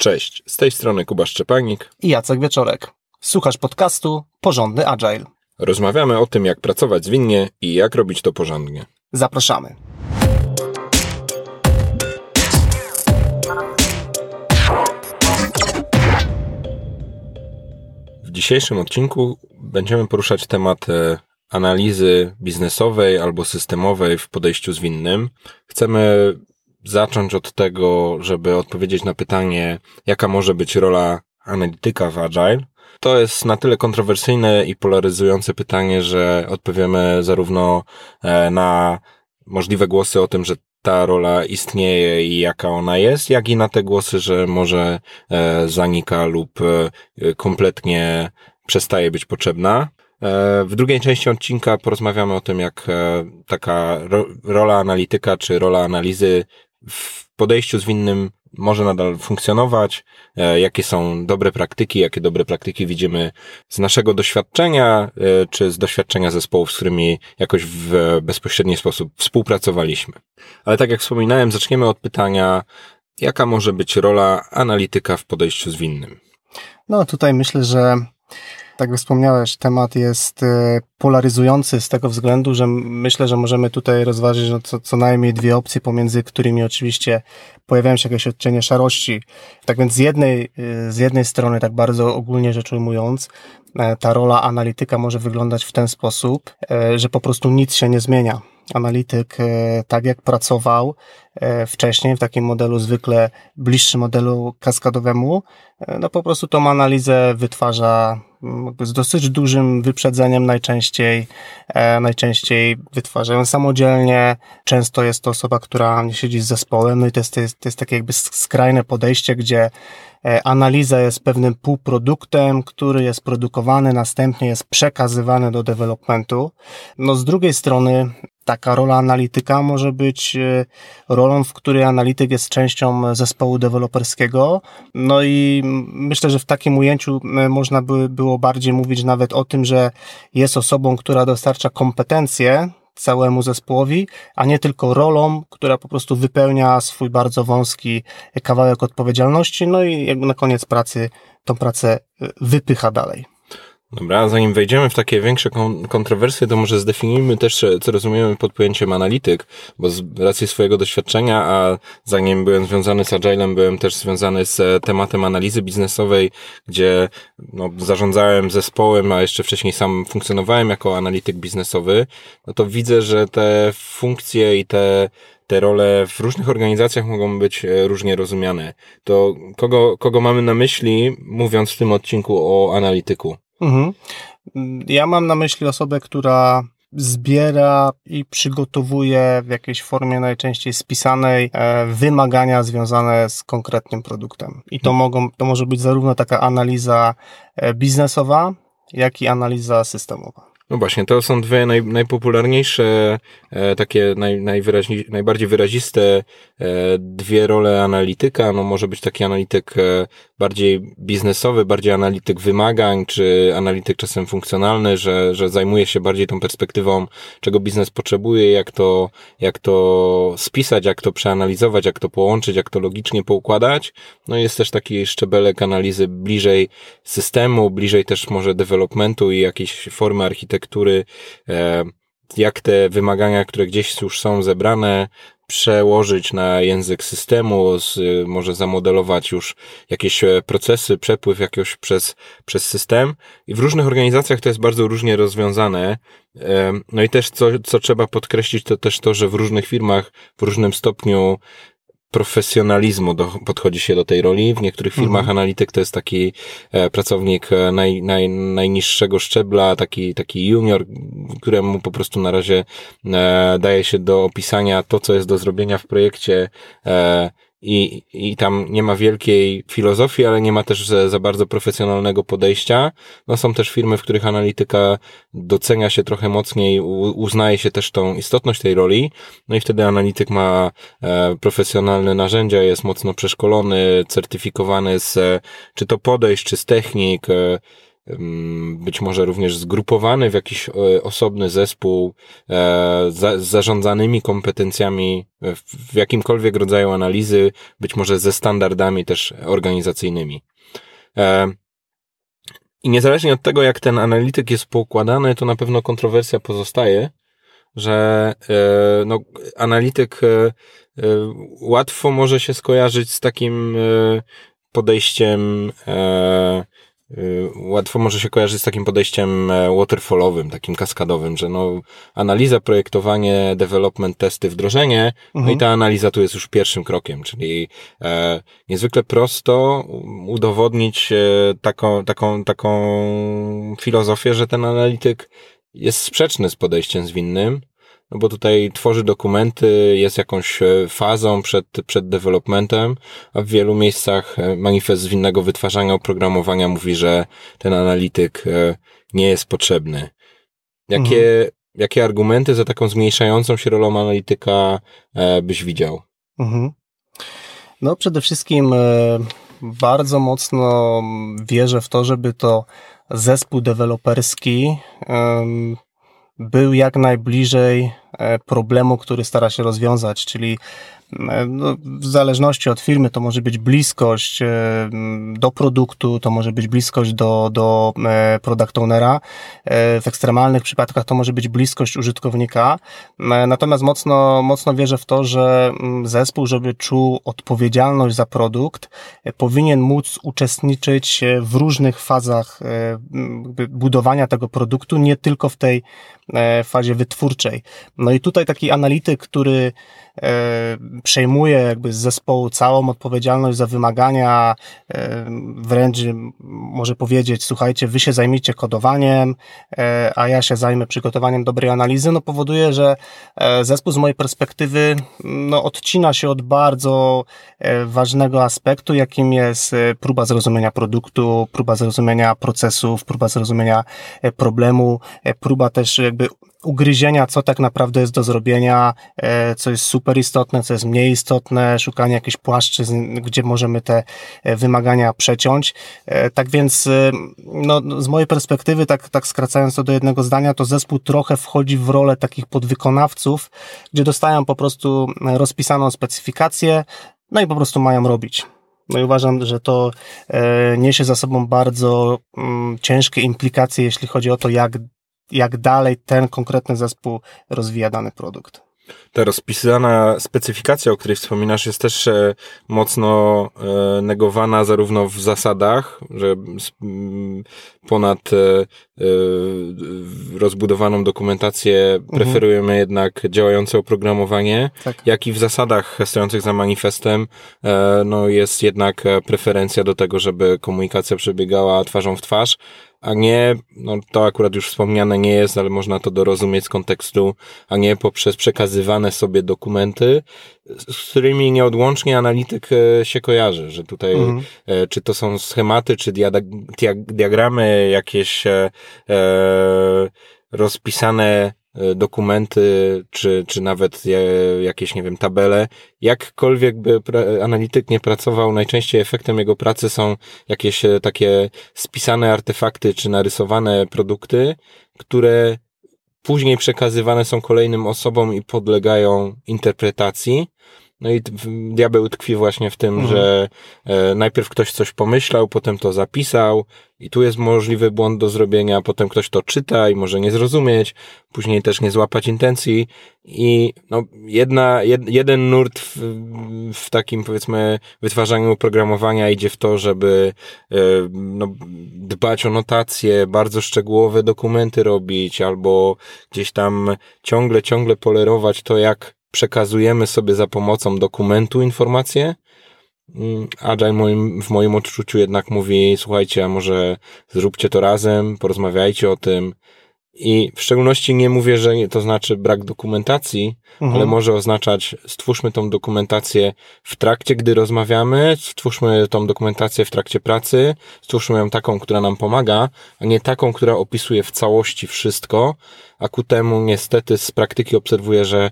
Cześć, z tej strony Kuba Szczepanik i Jacek Wieczorek. Słuchasz podcastu Porządny Agile. Rozmawiamy o tym, jak pracować zwinnie i jak robić to porządnie. Zapraszamy. W dzisiejszym odcinku będziemy poruszać temat analizy biznesowej albo systemowej w podejściu zwinnym. Chcemy zacząć od tego, żeby odpowiedzieć na pytanie, jaka może być rola analityka w Agile. To jest na tyle kontrowersyjne i polaryzujące pytanie, że odpowiemy zarówno na możliwe głosy o tym, że ta rola istnieje i jaka ona jest, jak i na te głosy, że może zanika lub kompletnie przestaje być potrzebna. W drugiej części odcinka porozmawiamy o tym, jak taka rola analityka czy rola analizy w podejściu zwinnym może nadal funkcjonować, jakie są dobre praktyki, jakie dobre praktyki widzimy z naszego doświadczenia, czy z doświadczenia zespołów, z którymi jakoś w bezpośredni sposób współpracowaliśmy. Ale tak jak wspominałem, zaczniemy od pytania, jaka może być rola analityka w podejściu zwinnym? No tutaj myślę, że tak jak wspomniałeś, temat jest polaryzujący z tego względu, że myślę, że możemy tutaj rozważyć co najmniej dwie opcje, pomiędzy którymi oczywiście pojawiają się jakieś odcienie szarości. Tak więc z jednej strony, tak bardzo ogólnie rzecz ujmując, ta rola analityka może wyglądać w ten sposób, że po prostu nic się nie zmienia. Analityk, tak jak pracował wcześniej w takim modelu zwykle bliższym modelu kaskadowemu, no po prostu tą analizę wytwarza z dosyć dużym wyprzedzeniem najczęściej wytwarzają samodzielnie. Często jest to osoba, która nie siedzi z zespołem. No i to jest takie jakby skrajne podejście, gdzie analiza jest pewnym półproduktem, który jest produkowany, następnie jest przekazywany do developmentu. No z drugiej strony taka rola analityka może być rolą, w której analityk jest częścią zespołu deweloperskiego. No i myślę, że w takim ujęciu można by było bardziej mówić nawet o tym, że jest osobą, która dostarcza kompetencje całemu zespołowi, a nie tylko rolą, która po prostu wypełnia swój bardzo wąski kawałek odpowiedzialności, no i na koniec pracy tą pracę wypycha dalej. Dobra, zanim wejdziemy w takie większe kontrowersje, to może zdefiniujmy też, co rozumiemy pod pojęciem analityk, bo z racji swojego doświadczenia, a zanim byłem związany z Agilem, byłem też związany z tematem analizy biznesowej, gdzie zarządzałem zespołem, a jeszcze wcześniej sam funkcjonowałem jako analityk biznesowy, no to widzę, że te funkcje i te role w różnych organizacjach mogą być różnie rozumiane. To kogo mamy na myśli, mówiąc w tym odcinku o analityku? Ja mam na myśli osobę, która zbiera i przygotowuje w jakiejś formie najczęściej spisanej wymagania związane z konkretnym produktem. I to może być zarówno taka analiza biznesowa, jak i analiza systemowa. No właśnie, to są dwie najpopularniejsze, takie najbardziej wyraziste dwie role analityka. No może być taki analityk bardziej biznesowy, bardziej analityk wymagań, czy analityk czasem funkcjonalny, że zajmuje się bardziej tą perspektywą, czego biznes potrzebuje, jak to spisać, jak to przeanalizować, jak to połączyć, jak to logicznie poukładać. No jest też taki szczebelek analizy bliżej systemu, bliżej też może developmentu i jakiejś formy architektury, jak te wymagania, które gdzieś już są zebrane, przełożyć na język systemu, może zamodelować już jakieś procesy, przepływ jakoś przez system. I w różnych organizacjach to jest bardzo różnie rozwiązane. No i też, co trzeba podkreślić, to też to, że w różnych firmach w różnym stopniu profesjonalizmu podchodzi się do tej roli. W niektórych firmach analityk to jest taki pracownik najniższego szczebla, taki junior, któremu po prostu na razie daje się do opisania to, co jest do zrobienia w projekcie, i tam nie ma wielkiej filozofii, ale nie ma też za bardzo profesjonalnego podejścia. No są też firmy, w których analityka docenia się trochę mocniej, uznaje się też tą istotność tej roli, no i wtedy analityk ma profesjonalne narzędzia, jest mocno przeszkolony, certyfikowany czy to podejść, czy z technik, być może również zgrupowany w jakiś osobny zespół z zarządzanymi kompetencjami w jakimkolwiek rodzaju analizy, być może ze standardami też organizacyjnymi. I niezależnie od tego, jak ten analityk jest poukładany, to na pewno kontrowersja pozostaje, że analityk łatwo może się skojarzyć z takim podejściem waterfallowym, takim kaskadowym, że analiza, projektowanie, development, testy, wdrożenie, no i ta analiza tu jest już pierwszym krokiem, czyli niezwykle prosto udowodnić taką filozofię, że ten analityk jest sprzeczny z podejściem zwinnym, no bo tutaj tworzy dokumenty, jest jakąś fazą przed developmentem, a w wielu miejscach manifest zwinnego wytwarzania oprogramowania mówi, że ten analityk nie jest potrzebny. Jakie argumenty za taką zmniejszającą się rolą analityka byś widział? No przede wszystkim bardzo mocno wierzę w to, żeby to zespół deweloperski był jak najbliżej problemu, który stara się rozwiązać, czyli w zależności od firmy to może być bliskość do produktu, to może być bliskość do product ownera, w ekstremalnych przypadkach to może być bliskość użytkownika, natomiast mocno wierzę w to, że zespół, żeby czuł odpowiedzialność za produkt, powinien móc uczestniczyć w różnych fazach budowania tego produktu, nie tylko w tej fazie wytwórczej. No i tutaj taki analityk, który przejmuje jakby z zespołu całą odpowiedzialność za wymagania, wręcz może powiedzieć, słuchajcie, wy się zajmijcie kodowaniem, a ja się zajmę przygotowaniem dobrej analizy, powoduje, że zespół z mojej perspektywy odcina się od bardzo ważnego aspektu, jakim jest próba zrozumienia produktu, próba zrozumienia procesów, próba zrozumienia problemu, próba też jakby ugryzienia, co tak naprawdę jest do zrobienia, co jest super istotne, co jest mniej istotne, szukanie jakichś płaszczyzn, gdzie możemy te wymagania przeciąć. Tak więc z mojej perspektywy, tak skracając to do jednego zdania, to zespół trochę wchodzi w rolę takich podwykonawców, gdzie dostają po prostu rozpisaną specyfikację, i po prostu mają robić. I uważam, że to niesie za sobą bardzo ciężkie implikacje, jeśli chodzi o to, jak dalej ten konkretny zespół rozwija dany produkt. Ta rozpisana specyfikacja, o której wspominasz, jest też mocno negowana zarówno w zasadach, że ponad rozbudowaną dokumentację preferujemy jednak działające oprogramowanie, jak i w zasadach stojących za manifestem jest jednak preferencja do tego, żeby komunikacja przebiegała twarzą w twarz, a nie, to akurat już wspomniane nie jest, ale można to dorozumieć z kontekstu, a nie poprzez przekazywane sobie dokumenty, z którymi nieodłącznie analityk się kojarzy, że tutaj czy to są schematy, czy diagramy, jakieś rozpisane dokumenty, czy nawet jakieś, tabele. Jakkolwiek by analityk nie pracował, najczęściej efektem jego pracy są jakieś takie spisane artefakty, czy narysowane produkty, które później przekazywane są kolejnym osobom i podlegają interpretacji. No i diabeł tkwi właśnie w tym, że najpierw ktoś coś pomyślał, potem to zapisał i tu jest możliwy błąd do zrobienia, potem ktoś to czyta i może nie zrozumieć, później też nie złapać intencji i jeden nurt w takim, powiedzmy, wytwarzaniu oprogramowania idzie w to, żeby dbać o notacje, bardzo szczegółowe dokumenty robić albo gdzieś tam ciągle polerować to, jak przekazujemy sobie za pomocą dokumentu informacje. Agile w moim odczuciu jednak mówi, słuchajcie, a może zróbcie to razem, porozmawiajcie o tym. I w szczególności nie mówię, że to znaczy brak dokumentacji, ale może oznaczać, stwórzmy tą dokumentację w trakcie, gdy rozmawiamy, stwórzmy tą dokumentację w trakcie pracy, stwórzmy ją taką, która nam pomaga, a nie taką, która opisuje w całości wszystko, a ku temu niestety z praktyki obserwuję, że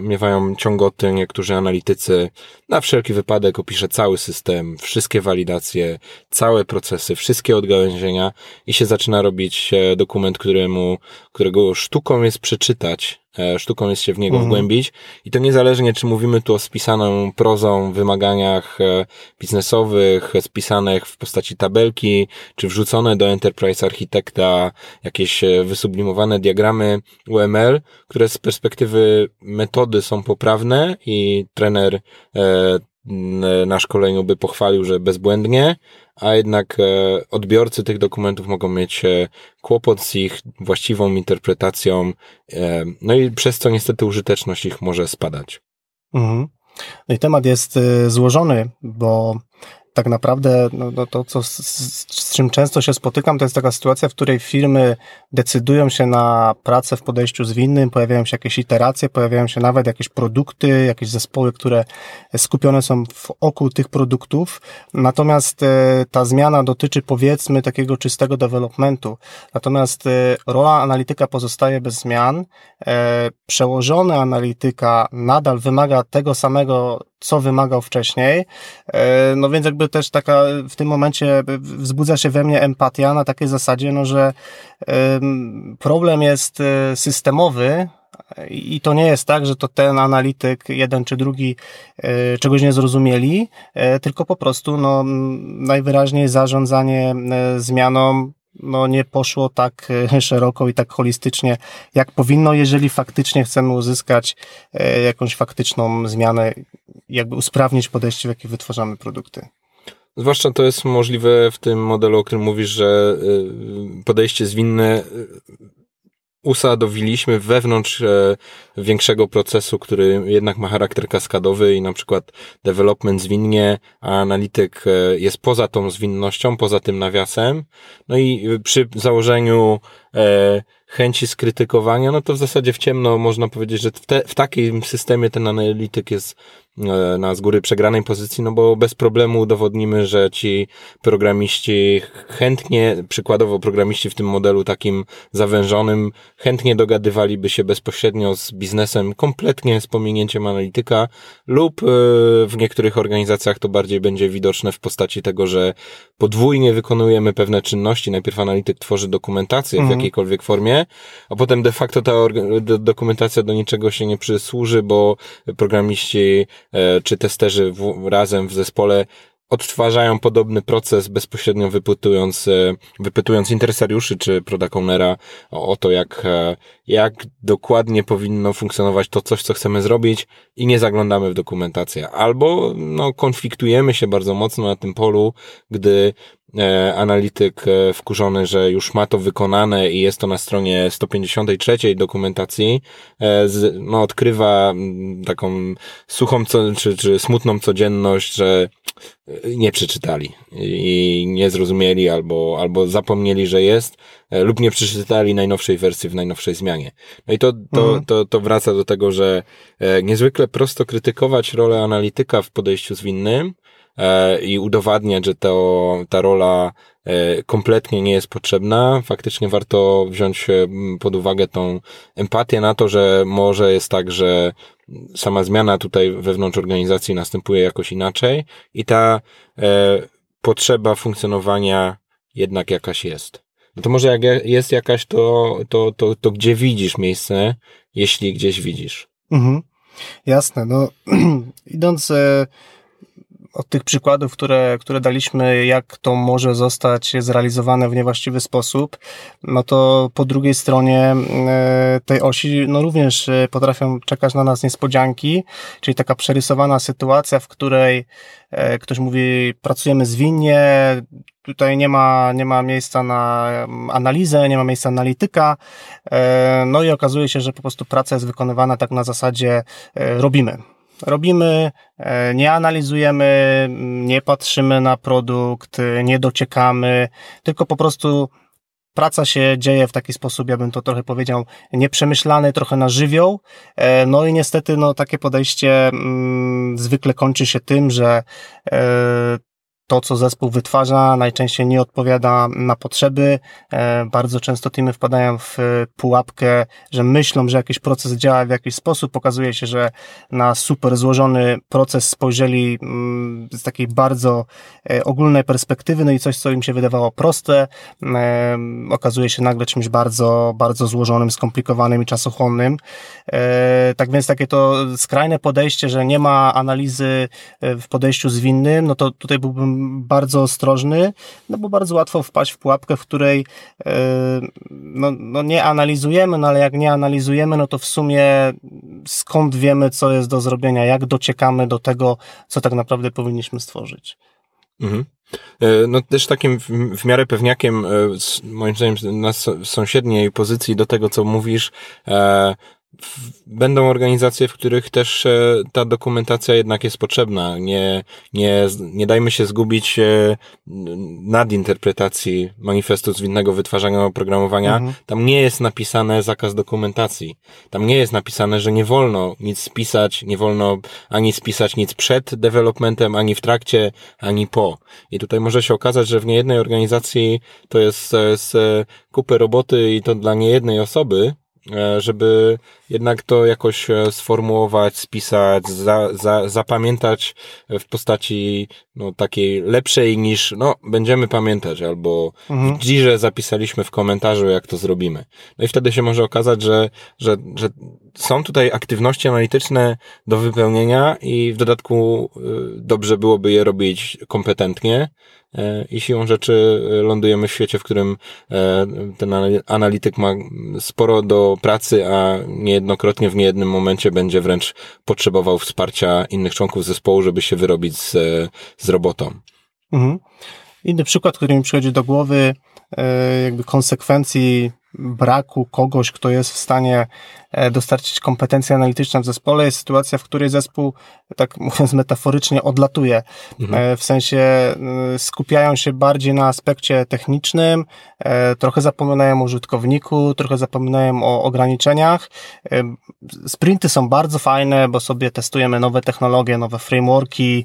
miewają ciągoty niektórzy analitycy. Na wszelki wypadek opiszę cały system, wszystkie walidacje, całe procesy, wszystkie odgałęzienia i się zaczyna robić dokument, którego sztuką jest przeczytać, sztuką jest się w niego wgłębić i to niezależnie, czy mówimy tu o spisaną prozą, wymaganiach biznesowych, spisanych w postaci tabelki, czy wrzucone do Enterprise Architekta jakieś wysublimowane diagramy UML, które z perspektywy metody są poprawne i trener na szkoleniu by pochwalił, że bezbłędnie, a jednak odbiorcy tych dokumentów mogą mieć kłopot z ich właściwą interpretacją, no i przez co niestety użyteczność ich może spadać. Mhm. No i temat jest złożony, bo tak naprawdę no to, co z czym często się spotykam, to jest taka sytuacja, w której firmy decydują się na pracę w podejściu zwinnym, pojawiają się jakieś iteracje, pojawiają się nawet jakieś produkty, jakieś zespoły, które skupione są wokół tych produktów, natomiast ta zmiana dotyczy powiedzmy takiego czystego developmentu, natomiast rola analityka pozostaje bez zmian, przełożony analityka nadal wymaga tego samego, co wymagał wcześniej, no więc jakby też taka w tym momencie wzbudza się we mnie empatia na takiej zasadzie, no że problem jest systemowy i to nie jest tak, że to ten analityk jeden czy drugi czegoś nie zrozumieli, tylko po prostu no najwyraźniej zarządzanie zmianą no nie poszło tak szeroko i tak holistycznie, jak powinno, jeżeli faktycznie chcemy uzyskać jakąś faktyczną zmianę, jakby usprawnić podejście, w jakim wytwarzamy produkty. Zwłaszcza to jest możliwe w tym modelu, o którym mówisz, że podejście zwinne usadowiliśmy wewnątrz większego procesu, który jednak ma charakter kaskadowy i na przykład development zwinnie, a analityk jest poza tą zwinnością, poza tym nawiasem. No i przy założeniu chęci skrytykowania, no to w zasadzie w ciemno można powiedzieć, że w takim systemie ten analityk jest na z góry przegranej pozycji, no bo bez problemu udowodnimy, że ci programiści chętnie, przykładowo programiści w tym modelu takim zawężonym, chętnie dogadywaliby się bezpośrednio z biznesem, kompletnie z pominięciem analityka lub w niektórych organizacjach to bardziej będzie widoczne w postaci tego, że podwójnie wykonujemy pewne czynności, najpierw analityk tworzy dokumentację w jakiejkolwiek formie, a potem de facto ta dokumentacja do niczego się nie przysłuży, bo programiści czy testerzy razem w zespole odtwarzają podobny proces, bezpośrednio wypytując interesariuszy czy product ownera o to, jak dokładnie powinno funkcjonować to coś, co chcemy zrobić i nie zaglądamy w dokumentację. Albo no, konfliktujemy się bardzo mocno na tym polu, gdy analityk wkurzony, że już ma to wykonane i jest to na stronie 153 dokumentacji, no odkrywa taką suchą czy smutną codzienność, że nie przeczytali i nie zrozumieli albo zapomnieli, że jest, lub nie przeczytali najnowszej wersji w najnowszej zmianie. No i to wraca do tego, że niezwykle prosto krytykować rolę analityka w podejściu zwinnym i udowadniać, że ta rola kompletnie nie jest potrzebna. Faktycznie warto wziąć pod uwagę tą empatię na to, że może jest tak, że sama zmiana tutaj wewnątrz organizacji następuje jakoś inaczej i ta potrzeba funkcjonowania jednak jakaś jest. No to może jak jest jakaś, to gdzie widzisz miejsce, jeśli gdzieś widzisz. Mhm. Jasne, no idąc od tych przykładów, które daliśmy, jak to może zostać zrealizowane w niewłaściwy sposób, no to po drugiej stronie tej osi no również potrafią czekać na nas niespodzianki, czyli taka przerysowana sytuacja, w której ktoś mówi, pracujemy zwinnie, tutaj nie ma miejsca na analizę, nie ma miejsca analityka, no i okazuje się, że po prostu praca jest wykonywana tak na zasadzie robimy, nie analizujemy, nie patrzymy na produkt, nie dociekamy, tylko po prostu praca się dzieje w taki sposób, ja bym to trochę powiedział, nieprzemyślany, trochę na żywioł. No i niestety takie podejście zwykle kończy się tym, że to, co zespół wytwarza, najczęściej nie odpowiada na potrzeby. Bardzo często teamy wpadają w pułapkę, że myślą, że jakiś proces działa w jakiś sposób. Okazuje się, że na super złożony proces spojrzeli z takiej bardzo ogólnej perspektywy, no i coś, co im się wydawało proste, okazuje się nagle czymś bardzo, bardzo złożonym, skomplikowanym i czasochłonnym. Tak więc takie to skrajne podejście, że nie ma analizy w podejściu zwinnym, no to tutaj byłbym bardzo ostrożny, no bo bardzo łatwo wpaść w pułapkę, w której no nie analizujemy, no ale jak nie analizujemy, no to w sumie skąd wiemy, co jest do zrobienia, jak dociekamy do tego, co tak naprawdę powinniśmy stworzyć. Mhm. No też takim w miarę pewniakiem, moim zdaniem, na sąsiedniej pozycji do tego, co mówisz, będą organizacje, w których też ta dokumentacja jednak jest potrzebna. Nie dajmy się zgubić nadinterpretacji manifestu zwinnego wytwarzania oprogramowania. Mhm. Tam nie jest napisane zakaz dokumentacji. Tam nie jest napisane, że nie wolno nic spisać, nie wolno ani spisać nic przed developmentem, ani w trakcie, ani po. I tutaj może się okazać, że w niejednej organizacji to jest kupę roboty i to dla niejednej osoby, żeby jednak to jakoś sformułować, spisać, zapamiętać w postaci takiej lepszej niż będziemy pamiętać, albo w Jirze zapisaliśmy w komentarzu, jak to zrobimy. No i wtedy się może okazać, że są tutaj aktywności analityczne do wypełnienia i w dodatku dobrze byłoby je robić kompetentnie i siłą rzeczy lądujemy w świecie, w którym ten analityk ma sporo do pracy, a niejednokrotnie w niejednym momencie będzie wręcz potrzebował wsparcia innych członków zespołu, żeby się wyrobić z robotą. Mhm. Inny przykład, który mi przychodzi do głowy, jakby konsekwencji braku kogoś, kto jest w stanie dostarczyć kompetencje analityczne w zespole, jest sytuacja, w której zespół, tak mówiąc metaforycznie, odlatuje. Mhm. W sensie skupiają się bardziej na aspekcie technicznym, trochę zapominają o użytkowniku, trochę zapominają o ograniczeniach. Sprinty są bardzo fajne, bo sobie testujemy nowe technologie, nowe frameworki,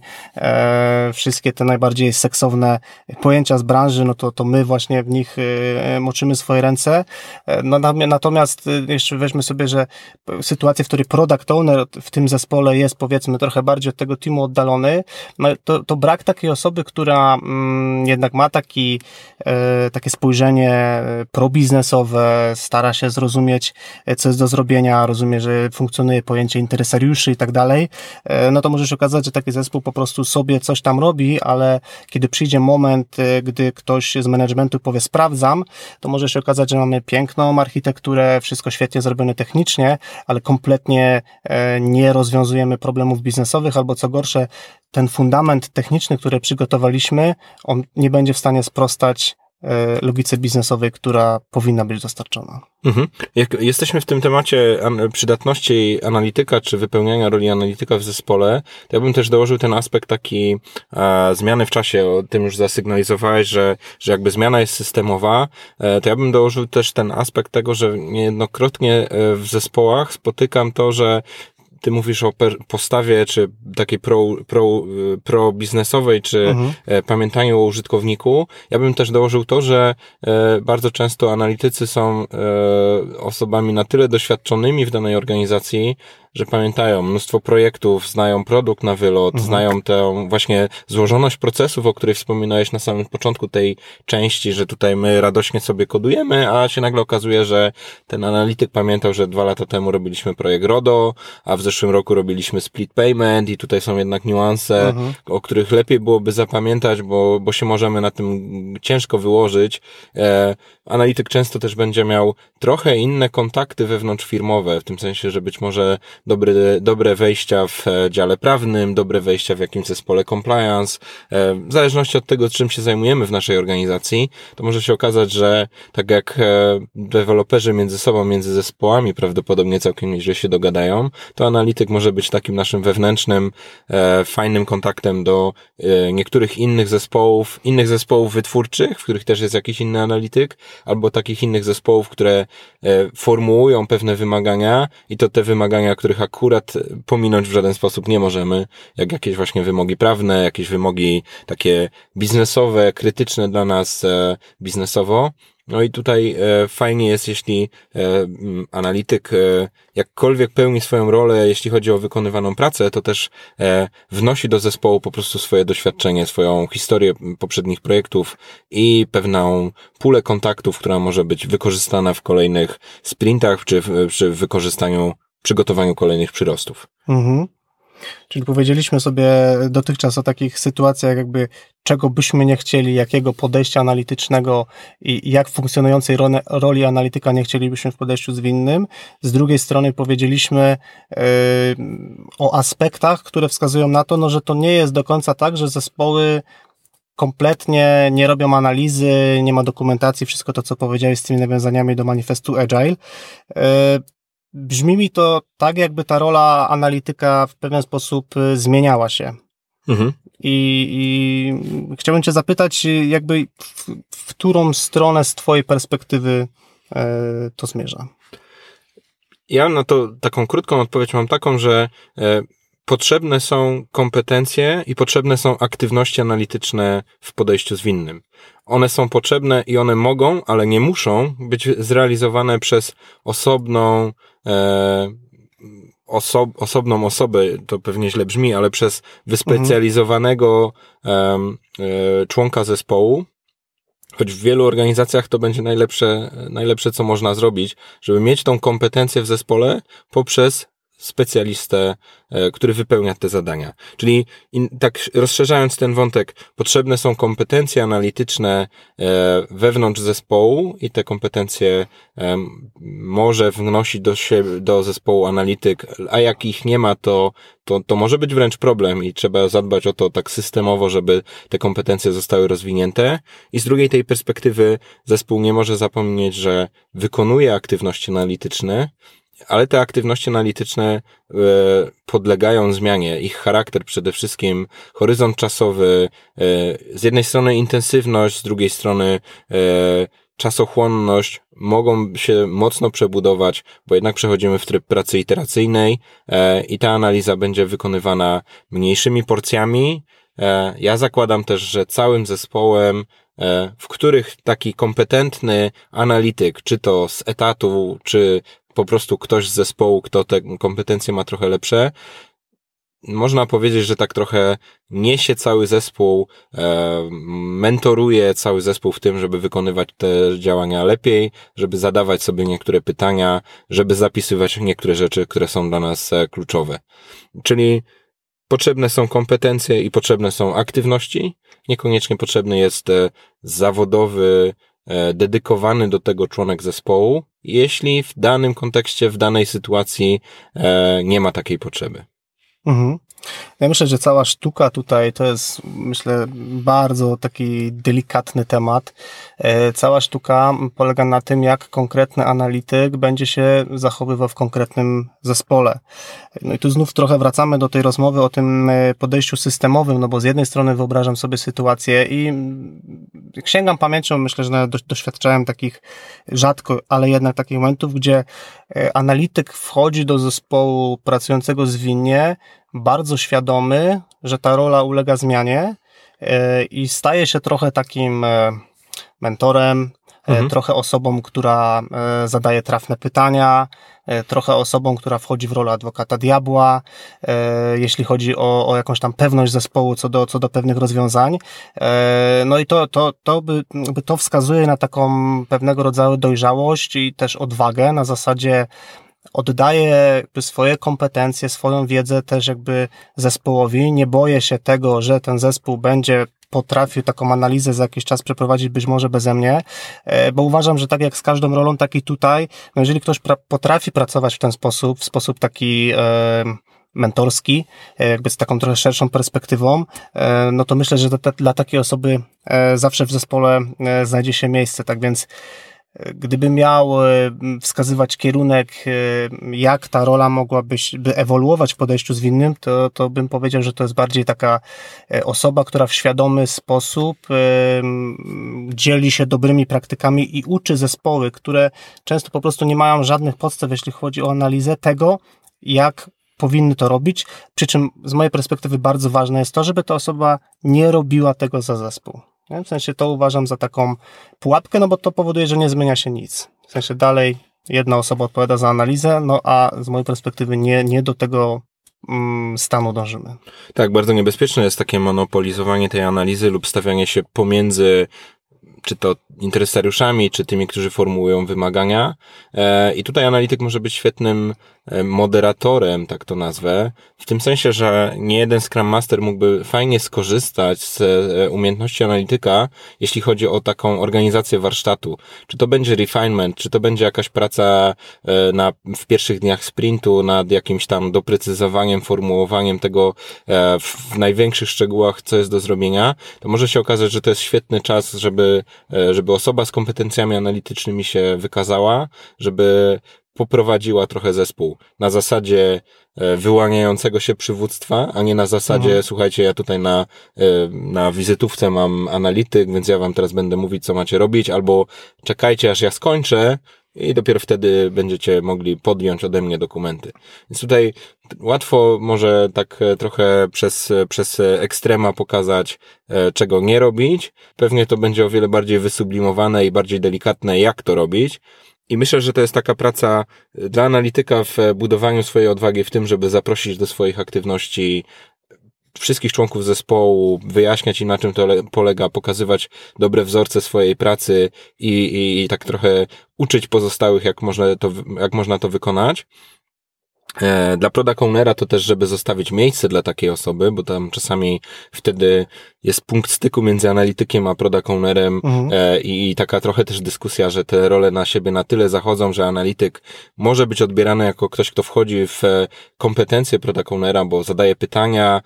wszystkie te najbardziej seksowne pojęcia z branży, to my właśnie w nich moczymy swoje ręce. Natomiast jeszcze weźmy sobie, że sytuację, w której product owner w tym zespole jest, powiedzmy, trochę bardziej od tego teamu oddalony, to brak takiej osoby, która jednak ma takie spojrzenie probiznesowe, stara się zrozumieć, co jest do zrobienia, rozumie, że funkcjonuje pojęcie interesariuszy i tak dalej, no to może się okazać, że taki zespół po prostu sobie coś tam robi, ale kiedy przyjdzie moment, gdy ktoś z managementu powie sprawdzam, to może się okazać, że mamy piękną architekturę, wszystko świetnie zrobione technicznie, ale kompletnie nie rozwiązujemy problemów biznesowych, albo co gorsze, ten fundament techniczny, który przygotowaliśmy, on nie będzie w stanie sprostać logice biznesowej, która powinna być dostarczona. Mhm. Jak jesteśmy w tym temacie przydatności analityka, czy wypełniania roli analityka w zespole, to ja bym też dołożył ten aspekt taki zmiany w czasie, o tym już zasygnalizowałeś, że jakby zmiana jest systemowa, to ja bym dołożył też ten aspekt tego, że niejednokrotnie w zespołach spotykam to, że ty mówisz o postawie, czy takiej pro biznesowej, czy pamiętaniu o użytkowniku. Ja bym też dołożył to, że bardzo często analitycy są osobami na tyle doświadczonymi w danej organizacji, że pamiętają mnóstwo projektów, znają produkt na wylot, znają tę właśnie złożoność procesów, o której wspominałeś na samym początku tej części, że tutaj my radośnie sobie kodujemy, a się nagle okazuje, że ten analityk pamiętał, że 2 lata temu robiliśmy projekt RODO, a w zeszłym roku robiliśmy split payment i tutaj są jednak niuanse, o których lepiej byłoby zapamiętać, bo się możemy na tym ciężko wyłożyć. Analityk często też będzie miał trochę inne kontakty wewnątrzfirmowe, w tym sensie, że być może dobre wejścia w dziale prawnym, dobre wejścia w jakimś zespole compliance. W zależności od tego, czym się zajmujemy w naszej organizacji, to może się okazać, że tak jak deweloperzy między sobą, między zespołami prawdopodobnie całkiem nieźle się dogadają, to analityk może być takim naszym wewnętrznym, fajnym kontaktem do niektórych innych zespołów wytwórczych, w których też jest jakiś inny analityk, albo takich innych zespołów, które formułują pewne wymagania i to te wymagania, których których akurat pominąć w żaden sposób nie możemy, jak jakieś właśnie wymogi prawne, jakieś wymogi takie biznesowe, krytyczne dla nas biznesowo. No i tutaj fajnie jest, jeśli analityk jakkolwiek pełni swoją rolę, jeśli chodzi o wykonywaną pracę, to też wnosi do zespołu po prostu swoje doświadczenie, swoją historię poprzednich projektów i pewną pulę kontaktów, która może być wykorzystana w kolejnych sprintach, czy w wykorzystaniu, przygotowaniu kolejnych przyrostów. Mhm. Czyli powiedzieliśmy sobie dotychczas o takich sytuacjach, jakby czego byśmy nie chcieli, jakiego podejścia analitycznego i jak funkcjonującej roli analityka nie chcielibyśmy w podejściu zwinnym. Z drugiej strony powiedzieliśmy o aspektach, które wskazują na to, no, że to nie jest do końca tak, że zespoły kompletnie nie robią analizy, nie ma dokumentacji, wszystko to, co powiedziałeś z tymi nawiązaniami do manifestu Agile. Brzmi mi to tak, jakby ta rola analityka w pewien sposób zmieniała się. Mhm. I chciałbym cię zapytać, jakby w którą stronę z twojej perspektywy to zmierza? Ja na to taką krótką odpowiedź mam taką, że potrzebne są kompetencje i potrzebne są aktywności analityczne w podejściu zwinnym. One są potrzebne i one mogą, ale nie muszą być zrealizowane przez osobną osobę, to pewnie źle brzmi, ale przez wyspecjalizowanego członka zespołu. Choć w wielu organizacjach to będzie najlepsze, co można zrobić, żeby mieć tą kompetencję w zespole poprzez specjalistę, który wypełnia te zadania. Czyli tak rozszerzając ten wątek, potrzebne są kompetencje analityczne wewnątrz zespołu i te kompetencje może wnosić do zespołu analityk, a jak ich nie ma, to może być wręcz problem i trzeba zadbać o to tak systemowo, żeby te kompetencje zostały rozwinięte. I z drugiej tej perspektywy zespół nie może zapomnieć, że wykonuje aktywności analityczne, ale te aktywności analityczne podlegają zmianie. Ich charakter przede wszystkim, horyzont czasowy, z jednej strony intensywność, z drugiej strony czasochłonność mogą się mocno przebudować, bo jednak przechodzimy w tryb pracy iteracyjnej i ta analiza będzie wykonywana mniejszymi porcjami. Ja zakładam też, że całym zespołem, w których taki kompetentny analityk, czy to z etatu, czy po prostu ktoś z zespołu, kto te kompetencje ma trochę lepsze, można powiedzieć, że tak trochę niesie cały zespół, mentoruje cały zespół w tym, żeby wykonywać te działania lepiej, żeby zadawać sobie niektóre pytania, żeby zapisywać niektóre rzeczy, które są dla nas kluczowe. Czyli potrzebne są kompetencje i potrzebne są aktywności. Niekoniecznie potrzebny jest zawodowy, dedykowany do tego członek zespołu, jeśli w danym kontekście, w danej sytuacji nie ma takiej potrzeby. Mhm. Ja myślę, że cała sztuka tutaj to jest, myślę, bardzo taki delikatny temat. Cała sztuka polega na tym, jak konkretny analityk będzie się zachowywał w konkretnym zespole. No i tu znów trochę wracamy do tej rozmowy o tym podejściu systemowym, no bo z jednej strony wyobrażam sobie sytuację i sięgam pamięcią, myślę, że nawet doświadczałem takich rzadko, ale jednak takich momentów, gdzie analityk wchodzi do zespołu pracującego zwinnie, bardzo świadomy, że ta rola ulega zmianie i staje się trochę takim mentorem, trochę osobą, która zadaje trafne pytania, trochę osobą, która wchodzi w rolę adwokata diabła, jeśli chodzi o jakąś tam pewność zespołu co do pewnych rozwiązań. No i to wskazuje na taką pewnego rodzaju dojrzałość i też odwagę na zasadzie oddaję swoje kompetencje, swoją wiedzę też jakby zespołowi. Nie boję się tego, że ten zespół będzie potrafił taką analizę za jakiś czas przeprowadzić, być może beze mnie, bo uważam, że tak jak z każdą rolą, tak i tutaj, no jeżeli ktoś potrafi pracować w ten sposób, w sposób taki mentorski, jakby z taką trochę szerszą perspektywą, no to myślę, że dla takiej osoby zawsze w zespole znajdzie się miejsce, tak więc gdyby miał wskazywać kierunek, jak ta rola mogłaby ewoluować w podejściu zwinnym, to bym powiedział, że to jest bardziej taka osoba, która w świadomy sposób dzieli się dobrymi praktykami i uczy zespoły, które często po prostu nie mają żadnych podstaw, jeśli chodzi o analizę tego, jak powinny to robić, przy czym z mojej perspektywy bardzo ważne jest to, żeby ta osoba nie robiła tego za zespół. Nie? W sensie to uważam za taką pułapkę, no bo to powoduje, że nie zmienia się nic. W sensie dalej jedna osoba odpowiada za analizę, no a z mojej perspektywy nie do tego stanu dążymy. Tak, bardzo niebezpieczne jest takie monopolizowanie tej analizy lub stawianie się pomiędzy czy to interesariuszami, czy tymi, którzy formułują wymagania. I tutaj analityk może być świetnym moderatorem, tak to nazwę, w tym sensie, że nie jeden Scrum Master mógłby fajnie skorzystać z umiejętności analityka, jeśli chodzi o taką organizację warsztatu. Czy to będzie refinement, czy to będzie jakaś praca w pierwszych dniach sprintu nad jakimś tam doprecyzowaniem, formułowaniem tego w największych szczegółach, co jest do zrobienia, to może się okazać, że to jest świetny czas, żeby osoba z kompetencjami analitycznymi się wykazała, żeby poprowadziła trochę zespół na zasadzie wyłaniającego się przywództwa, a nie na zasadzie, słuchajcie, ja tutaj na wizytówce mam analityk, więc ja wam teraz będę mówić, co macie robić, albo czekajcie, aż ja skończę i dopiero wtedy będziecie mogli podjąć ode mnie dokumenty. Więc tutaj łatwo może tak trochę przez ekstrema pokazać, czego nie robić. Pewnie to będzie o wiele bardziej wysublimowane i bardziej delikatne, jak to robić. I myślę, że to jest taka praca dla analityka w budowaniu swojej odwagi w tym, żeby zaprosić do swoich aktywności wszystkich członków zespołu, wyjaśniać im, na czym to polega, pokazywać dobre wzorce swojej pracy i tak trochę uczyć pozostałych, jak można to wykonać. Dla product ownera to też, żeby zostawić miejsce dla takiej osoby, bo tam czasami wtedy jest punkt styku między analitykiem a product ownerem i taka trochę też dyskusja, że te role na siebie na tyle zachodzą, że analityk może być odbierany jako ktoś, kto wchodzi w kompetencje product ownera, bo zadaje pytania,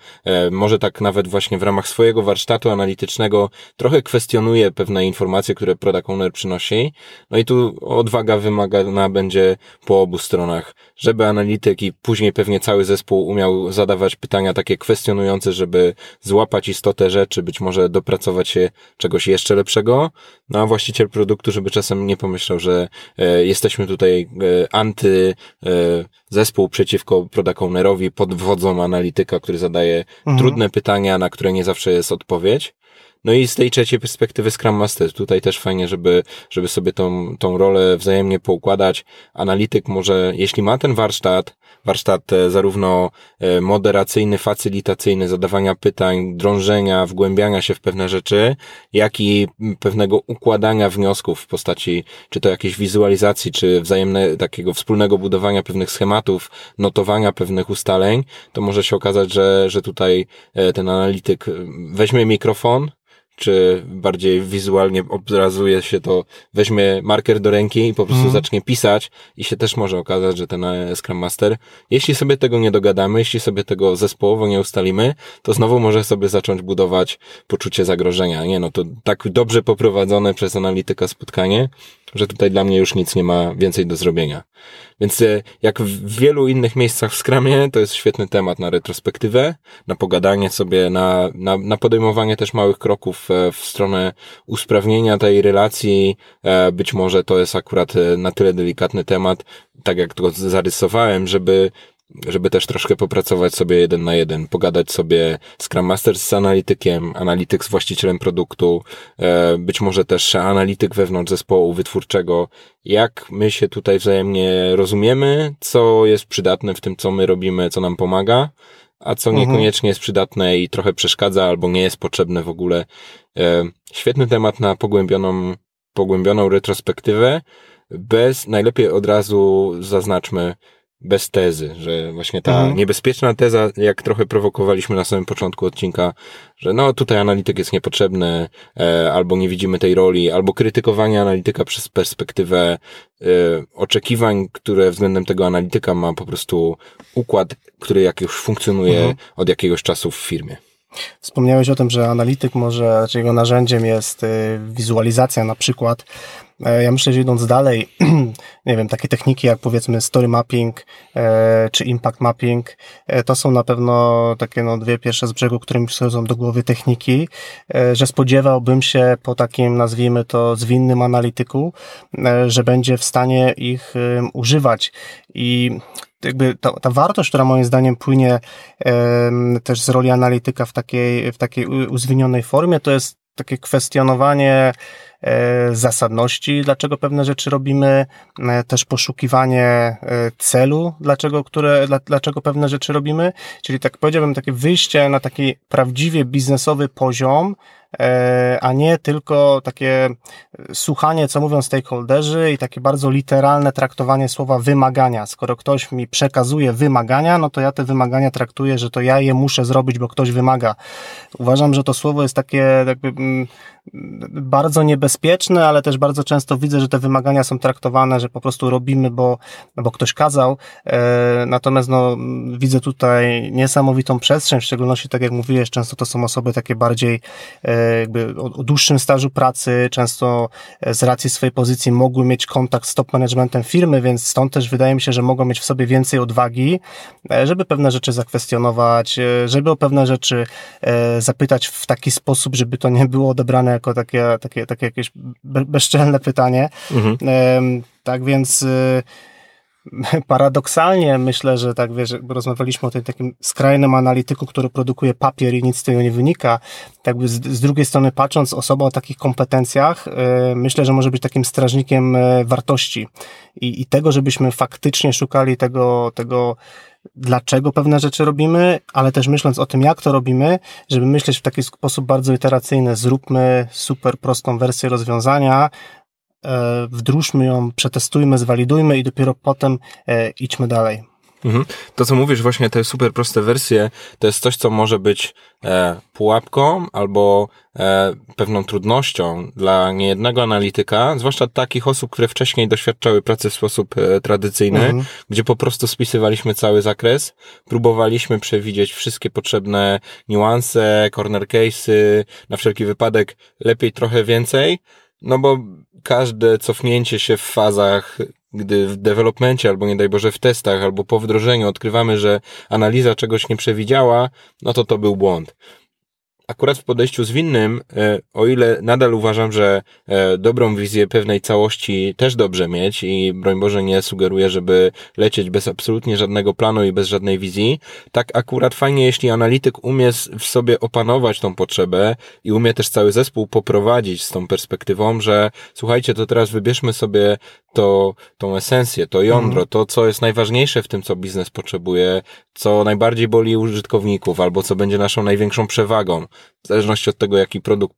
może tak nawet właśnie w ramach swojego warsztatu analitycznego trochę kwestionuje pewne informacje, które product owner przynosi. No i tu odwaga wymagana będzie po obu stronach, żeby analityk i później pewnie cały zespół umiał zadawać pytania takie kwestionujące, żeby złapać istotę rzeczy, być może dopracować się czegoś jeszcze lepszego, no a właściciel produktu, żeby czasem nie pomyślał, że jesteśmy tutaj antyzespół przeciwko product ownerowi pod wodzą analityka, który zadaje trudne pytania, na które nie zawsze jest odpowiedź. No i z tej trzeciej perspektywy Scrum Master. Tutaj też fajnie, żeby sobie tą rolę wzajemnie poukładać. Analityk może, jeśli ma ten warsztat zarówno moderacyjny, facylitacyjny, zadawania pytań, drążenia, wgłębiania się w pewne rzeczy, jak i pewnego układania wniosków w postaci czy to jakiejś wizualizacji, czy wzajemne takiego wspólnego budowania pewnych schematów, notowania pewnych ustaleń, to może się okazać, że tutaj ten analityk weźmie mikrofon, czy bardziej wizualnie obrazuje się to, weźmie marker do ręki i po prostu zacznie pisać i się też może okazać, że ten Scrum Master, jeśli sobie tego nie dogadamy, jeśli sobie tego zespołowo nie ustalimy, to znowu może sobie zacząć budować poczucie zagrożenia. Nie, no to tak dobrze poprowadzone przez analityka spotkanie, że tutaj dla mnie już nic nie ma więcej do zrobienia. Więc jak w wielu innych miejscach w Scrumie, to jest świetny temat na retrospektywę, na pogadanie sobie, na podejmowanie też małych kroków w stronę usprawnienia tej relacji. Być może to jest akurat na tyle delikatny temat, tak jak to zarysowałem, żeby też troszkę popracować sobie jeden na jeden, pogadać sobie Scrum Master z analitykiem, analityk z właścicielem produktu, być może też analityk wewnątrz zespołu wytwórczego, jak my się tutaj wzajemnie rozumiemy, co jest przydatne w tym, co my robimy, co nam pomaga, a co niekoniecznie jest przydatne i trochę przeszkadza albo nie jest potrzebne w ogóle. Świetny temat na pogłębioną retrospektywę, najlepiej od razu zaznaczmy, bez tezy, że właśnie ta niebezpieczna teza, jak trochę prowokowaliśmy na samym początku odcinka, że no tutaj analityk jest niepotrzebny, albo nie widzimy tej roli, albo krytykowanie analityka przez perspektywę oczekiwań, które względem tego analityka ma po prostu układ, który jak już funkcjonuje od jakiegoś czasu w firmie. Wspomniałeś o tym, że analityk może, czy jego narzędziem jest wizualizacja na przykład, Ja myślę, że idąc dalej, nie wiem, takie techniki jak powiedzmy story mapping czy impact mapping, to są na pewno takie no, dwie pierwsze z brzegu, które mi przychodzą do głowy techniki, że spodziewałbym się po takim, nazwijmy to, zwinnym analityku, że będzie w stanie ich używać i jakby ta wartość, która moim zdaniem płynie też z roli analityka w takiej uzwinionej formie, to jest takie kwestionowanie zasadności, dlaczego pewne rzeczy robimy, też poszukiwanie celu, dlaczego pewne rzeczy robimy, czyli tak powiedziałbym, takie wyjście na taki prawdziwie biznesowy poziom, a nie tylko takie słuchanie, co mówią stakeholderzy i takie bardzo literalne traktowanie słowa wymagania. Skoro ktoś mi przekazuje wymagania, no to ja te wymagania traktuję, że to ja je muszę zrobić, bo ktoś wymaga. Uważam, że to słowo jest takie jakby bardzo niebezpieczne, ale też bardzo często widzę, że te wymagania są traktowane, że po prostu robimy, bo ktoś kazał. Natomiast no, widzę tutaj niesamowitą przestrzeń, w szczególności, tak jak mówiłeś, często to są osoby takie bardziej jakby o dłuższym stażu pracy, często z racji swojej pozycji mogły mieć kontakt z top managementem firmy, więc stąd też wydaje mi się, że mogą mieć w sobie więcej odwagi, żeby pewne rzeczy zakwestionować, żeby o pewne rzeczy zapytać w taki sposób, żeby to nie było odebrane jako takie jakieś bezczelne pytanie. Mhm. Tak więc paradoksalnie myślę, że tak wiesz, jakby rozmawialiśmy o tym takim skrajnym analityku, który produkuje papier i nic z tego nie wynika, jakby z drugiej strony patrząc, osoba o takich kompetencjach myślę, że może być takim strażnikiem wartości i tego, żebyśmy faktycznie szukali tego dlaczego pewne rzeczy robimy, ale też myśląc o tym, jak to robimy, żeby myśleć w taki sposób bardzo iteracyjny. Zróbmy super prostą wersję rozwiązania, wdróżmy ją, przetestujmy, zwalidujmy i dopiero potem idźmy dalej. Mhm. To, co mówisz, właśnie te super proste wersje, to jest coś, co może być pułapką albo pewną trudnością dla niejednego analityka, zwłaszcza takich osób, które wcześniej doświadczały pracy w sposób tradycyjny, gdzie po prostu spisywaliśmy cały zakres, próbowaliśmy przewidzieć wszystkie potrzebne niuanse, corner case'y, na wszelki wypadek lepiej trochę więcej, no bo każde cofnięcie się w fazach, gdy w developmencie albo nie daj Boże w testach albo po wdrożeniu odkrywamy, że analiza czegoś nie przewidziała, no to był błąd. Akurat w podejściu zwinnym, o ile nadal uważam, że dobrą wizję pewnej całości też dobrze mieć i broń Boże nie sugeruję, żeby lecieć bez absolutnie żadnego planu i bez żadnej wizji, tak akurat fajnie, jeśli analityk umie w sobie opanować tą potrzebę i umie też cały zespół poprowadzić z tą perspektywą, że słuchajcie, to teraz wybierzmy sobie tą esencję, to jądro, to co jest najważniejsze w tym, co biznes potrzebuje, co najbardziej boli użytkowników albo co będzie naszą największą przewagą. W zależności od tego, jaki produkt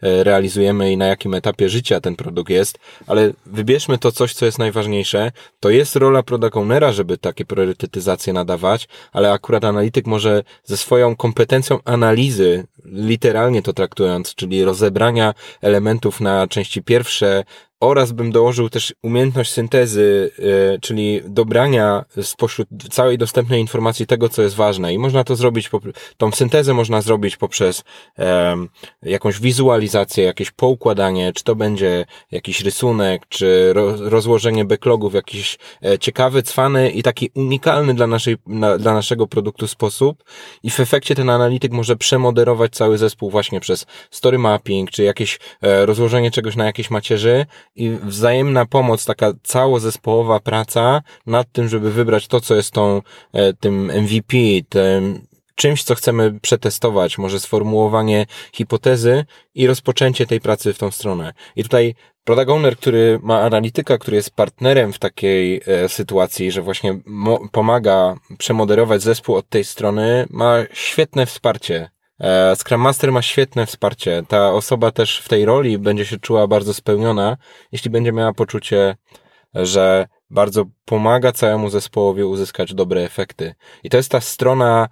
realizujemy i na jakim etapie życia ten produkt jest, ale wybierzmy to coś, co jest najważniejsze. To jest rola product ownera, żeby takie priorytetyzacje nadawać, ale akurat analityk może ze swoją kompetencją analizy, literalnie to traktując, czyli rozebrania elementów na części pierwsze, oraz bym dołożył też umiejętność syntezy, czyli dobrania spośród całej dostępnej informacji tego, co jest ważne. I można to zrobić, tą syntezę można zrobić poprzez jakąś wizualizację, jakieś poukładanie, czy to będzie jakiś rysunek, czy rozłożenie backlogów, jakiś ciekawy, cwany i taki unikalny dla naszego produktu sposób. I w efekcie ten analityk może przemoderować cały zespół właśnie przez story mapping, czy jakieś rozłożenie czegoś na jakieś macierzy, i wzajemna pomoc, taka całozespołowa praca nad tym, żeby wybrać to, co jest tym MVP, tym czymś, co chcemy przetestować, może sformułowanie hipotezy i rozpoczęcie tej pracy w tą stronę. I tutaj product owner, który ma analityka, który jest partnerem w takiej sytuacji, że właśnie pomaga przemoderować zespół od tej strony, ma świetne wsparcie. Scrum Master ma świetne wsparcie. Ta osoba też w tej roli będzie się czuła bardzo spełniona, jeśli będzie miała poczucie, że bardzo pomaga całemu zespołowi uzyskać dobre efekty. I to jest ta strona,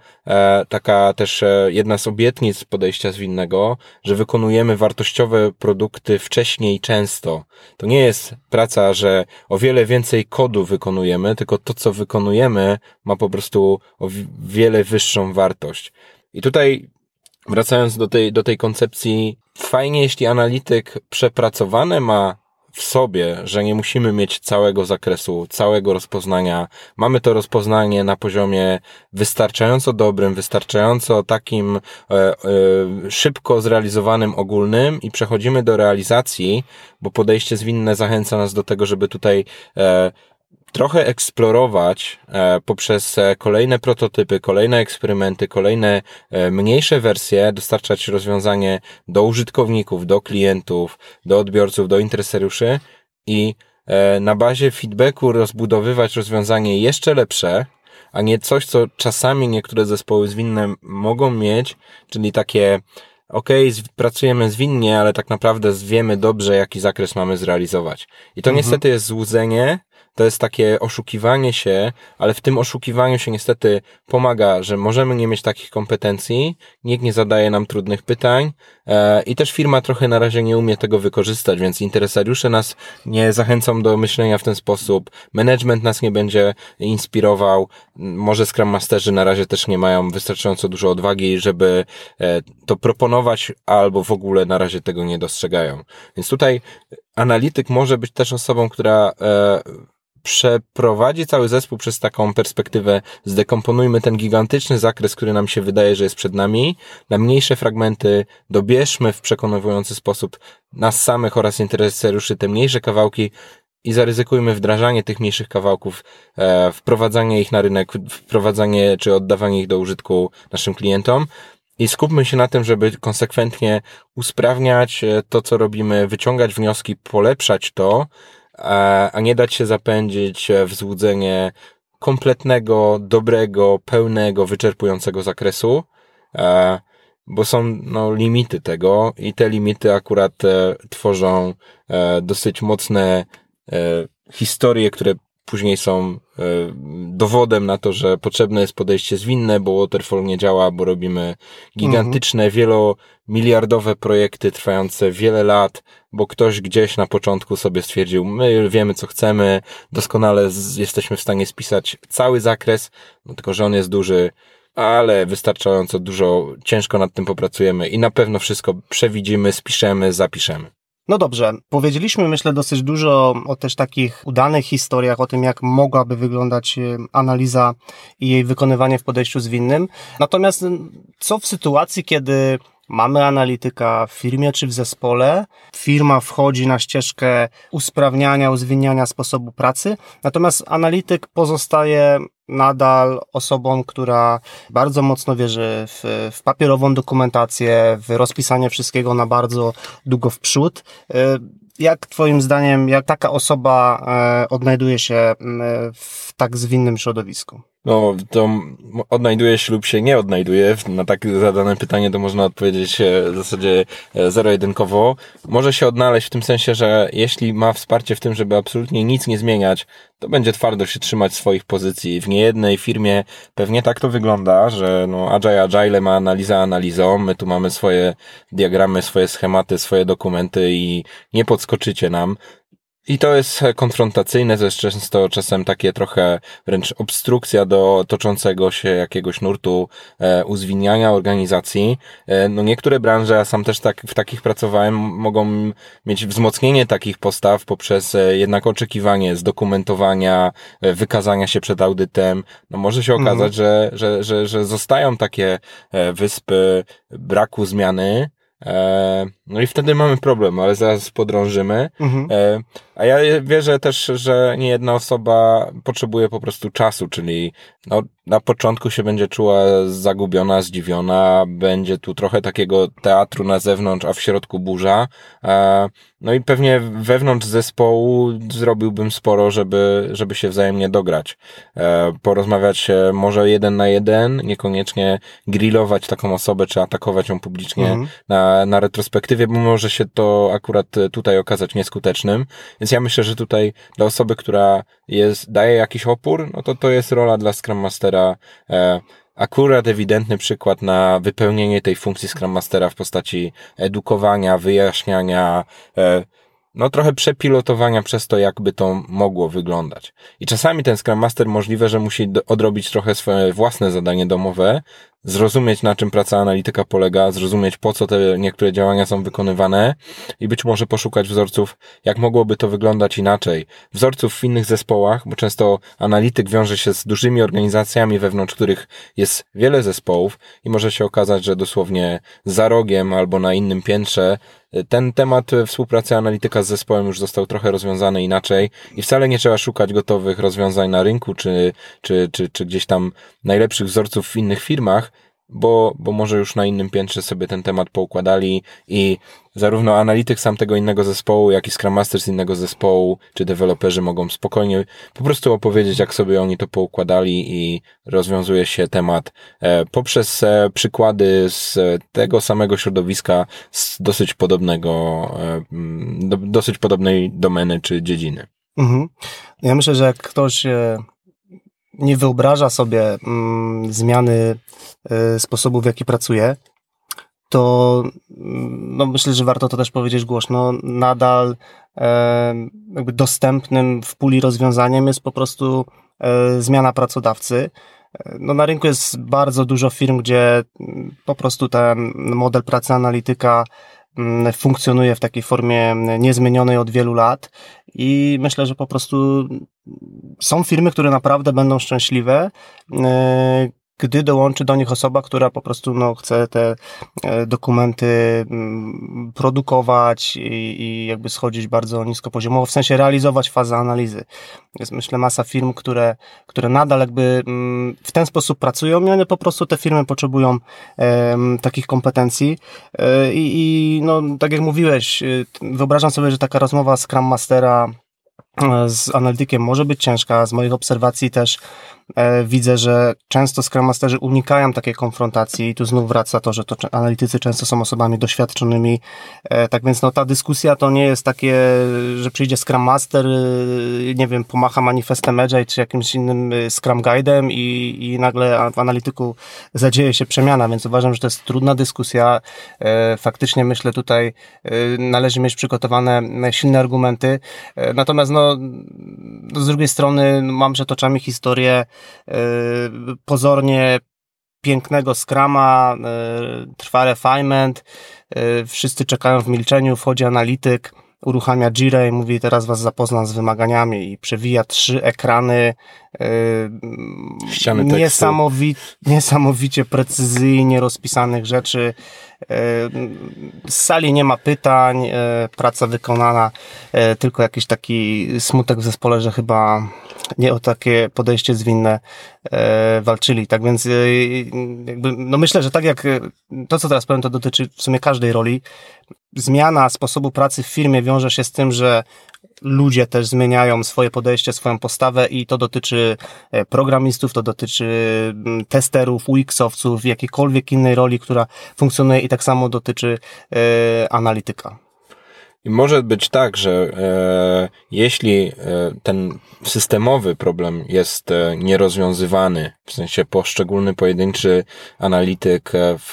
taka też jedna z obietnic podejścia zwinnego, że wykonujemy wartościowe produkty wcześniej często. To nie jest praca, że o wiele więcej kodu wykonujemy, tylko to, co wykonujemy, ma po prostu o wiele wyższą wartość. I tutaj wracając do tej koncepcji, fajnie, jeśli analityk przepracowany ma w sobie, że nie musimy mieć całego zakresu, całego rozpoznania. Mamy to rozpoznanie na poziomie wystarczająco dobrym, wystarczająco takim szybko zrealizowanym, ogólnym i przechodzimy do realizacji, bo podejście zwinne zachęca nas do tego, żeby tutaj trochę eksplorować poprzez kolejne prototypy, kolejne eksperymenty, kolejne mniejsze wersje, dostarczać rozwiązanie do użytkowników, do klientów, do odbiorców, do interesariuszy i na bazie feedbacku rozbudowywać rozwiązanie jeszcze lepsze, a nie coś, co czasami niektóre zespoły zwinne mogą mieć, czyli takie pracujemy zwinnie, ale tak naprawdę wiemy dobrze, jaki zakres mamy zrealizować. I to niestety jest złudzenie, to jest takie oszukiwanie się, ale w tym oszukiwaniu się niestety pomaga, że możemy nie mieć takich kompetencji, nikt nie zadaje nam trudnych pytań i też firma trochę na razie nie umie tego wykorzystać, więc interesariusze nas nie zachęcą do myślenia w ten sposób, management nas nie będzie inspirował, może Scrum Masterzy na razie też nie mają wystarczająco dużo odwagi, żeby to proponować, albo w ogóle na razie tego nie dostrzegają. Więc tutaj analityk może być też osobą, która przeprowadzi cały zespół przez taką perspektywę, zdekomponujmy ten gigantyczny zakres, który nam się wydaje, że jest przed nami, na mniejsze fragmenty, dobierzmy w przekonujący sposób nas samych oraz interesariuszy te mniejsze kawałki i zaryzykujmy wdrażanie tych mniejszych kawałków, wprowadzanie ich na rynek, wprowadzanie czy oddawanie ich do użytku naszym klientom. I skupmy się na tym, żeby konsekwentnie usprawniać to, co robimy, wyciągać wnioski, polepszać to, a nie dać się zapędzić w złudzenie kompletnego, dobrego, pełnego, wyczerpującego zakresu, bo są limity tego i te limity akurat tworzą dosyć mocne historie, które później są dowodem na to, że potrzebne jest podejście zwinne, bo waterfall nie działa, bo robimy gigantyczne, wielomiliardowe projekty trwające wiele lat, bo ktoś gdzieś na początku sobie stwierdził, my wiemy co chcemy, doskonale jesteśmy w stanie spisać cały zakres, tylko że on jest duży, ale wystarczająco dużo, ciężko nad tym popracujemy i na pewno wszystko przewidzimy, spiszemy, zapiszemy. No dobrze, powiedzieliśmy myślę dosyć dużo o też takich udanych historiach, o tym jak mogłaby wyglądać analiza i jej wykonywanie w podejściu zwinnym. Natomiast co w sytuacji, kiedy mamy analityka w firmie czy w zespole, firma wchodzi na ścieżkę usprawniania, uzwinniania sposobu pracy, natomiast analityk pozostaje nadal osobą, która bardzo mocno wierzy w papierową dokumentację, w rozpisanie wszystkiego na bardzo długo w przód. Jak twoim zdaniem, jak taka osoba odnajduje się w tak zwinnym środowisku? No, to odnajduje się lub się nie odnajduje. Na tak zadane pytanie to można odpowiedzieć w zasadzie zero-jedynkowo. Może się odnaleźć w tym sensie, że jeśli ma wsparcie w tym, żeby absolutnie nic nie zmieniać, to będzie twardo się trzymać swoich pozycji. W niejednej firmie pewnie tak to wygląda, że Agile ma analiza analizą, my tu mamy swoje diagramy, swoje schematy, swoje dokumenty i nie podskoczycie nam. I to jest konfrontacyjne, to jest często czasem takie trochę wręcz obstrukcja do toczącego się jakiegoś nurtu uzwiniania organizacji. Niektóre branże, ja sam też tak w takich pracowałem, mogą mieć wzmocnienie takich postaw poprzez jednak oczekiwanie zdokumentowania, wykazania się przed audytem. Może się okazać, że zostają takie wyspy braku zmiany. I wtedy mamy problem, ale zaraz podrążymy. A ja wierzę też, że niejedna osoba potrzebuje po prostu czasu, czyli na początku się będzie czuła zagubiona, zdziwiona, będzie tu trochę takiego teatru na zewnątrz, a w środku burza. I pewnie wewnątrz zespołu zrobiłbym sporo, żeby się wzajemnie dograć. Porozmawiać może jeden na jeden, niekoniecznie grillować taką osobę, czy atakować ją publicznie na retrospektywie, bo może się to akurat tutaj okazać nieskutecznym. Więc ja myślę, że tutaj dla osoby, która daje jakiś opór, to jest rola dla Scrum Mastera. Akurat ewidentny przykład na wypełnienie tej funkcji Scrum Mastera w postaci edukowania, wyjaśniania, trochę przepilotowania przez to, jakby to mogło wyglądać. I czasami ten Scrum Master możliwe, że musi odrobić trochę swoje własne zadanie domowe, zrozumieć, na czym praca analityka polega, zrozumieć, po co te niektóre działania są wykonywane i być może poszukać wzorców, jak mogłoby to wyglądać inaczej. Wzorców w innych zespołach, bo często analityk wiąże się z dużymi organizacjami, wewnątrz których jest wiele zespołów i może się okazać, że dosłownie za rogiem albo na innym piętrze ten temat współpracy analityka z zespołem już został trochę rozwiązany inaczej i wcale nie trzeba szukać gotowych rozwiązań na rynku czy gdzieś tam najlepszych wzorców w innych firmach, bo może już na innym piętrze sobie ten temat poukładali i zarówno analityk sam tego innego zespołu, jak i Scrum Master z innego zespołu, czy deweloperzy mogą spokojnie po prostu opowiedzieć, jak sobie oni to poukładali i rozwiązuje się temat poprzez przykłady z tego samego środowiska, z dosyć podobnej domeny czy dziedziny. Mhm. Ja myślę, że jak ktoś nie wyobraża sobie zmiany sposobu, w jaki pracuje, to no myślę, że warto to też powiedzieć głośno, nadal jakby dostępnym w puli rozwiązaniem jest po prostu zmiana pracodawcy. No, na rynku jest bardzo dużo firm, gdzie po prostu ten model pracy analityka funkcjonuje w takiej formie niezmienionej od wielu lat i myślę, że po prostu są firmy, które naprawdę będą szczęśliwe, gdy dołączy do nich osoba, która po prostu chce te dokumenty produkować i jakby schodzić bardzo nisko poziomowo, w sensie realizować fazę analizy. Jest, myślę, masa firm, które nadal jakby w ten sposób pracują i one po prostu, te firmy potrzebują takich kompetencji tak jak mówiłeś, wyobrażam sobie, że taka rozmowa Scrum Mastera z analitykiem może być ciężka. Z moich obserwacji też widzę, że często Scrum Masterzy unikają takiej konfrontacji i tu znów wraca to, że to analitycy często są osobami doświadczonymi, tak więc ta dyskusja to nie jest takie, że przyjdzie Scrum Master, nie wiem, pomacha manifestem Agile czy jakimś innym Scrum Guide'em i nagle w analityku zadzieje się przemiana, więc uważam, że to jest trudna dyskusja. Faktycznie myślę, tutaj należy mieć przygotowane silne argumenty, natomiast z drugiej strony mam przed oczami historię pozornie pięknego skrama, trwa refinement, wszyscy czekają w milczeniu, wchodzi analityk, uruchamia Jirę i mówi: teraz was zapoznam z wymaganiami, i przewija 3 ekrany, niesamowicie precyzyjnie rozpisanych rzeczy, z sali nie ma pytań, praca wykonana, tylko jakiś taki smutek w zespole, że chyba nie o takie podejście zwinne walczyli. Tak więc myślę, że tak jak to, co teraz powiem, to dotyczy w sumie każdej roli. Zmiana sposobu pracy w firmie wiąże się z tym, że ludzie też zmieniają swoje podejście, swoją postawę i to dotyczy programistów, to dotyczy testerów, UX-owców, jakiejkolwiek innej roli, która funkcjonuje, i tak samo dotyczy analityka. I może być tak, że jeśli ten systemowy problem jest nierozwiązywany, w sensie poszczególny pojedynczy analityk w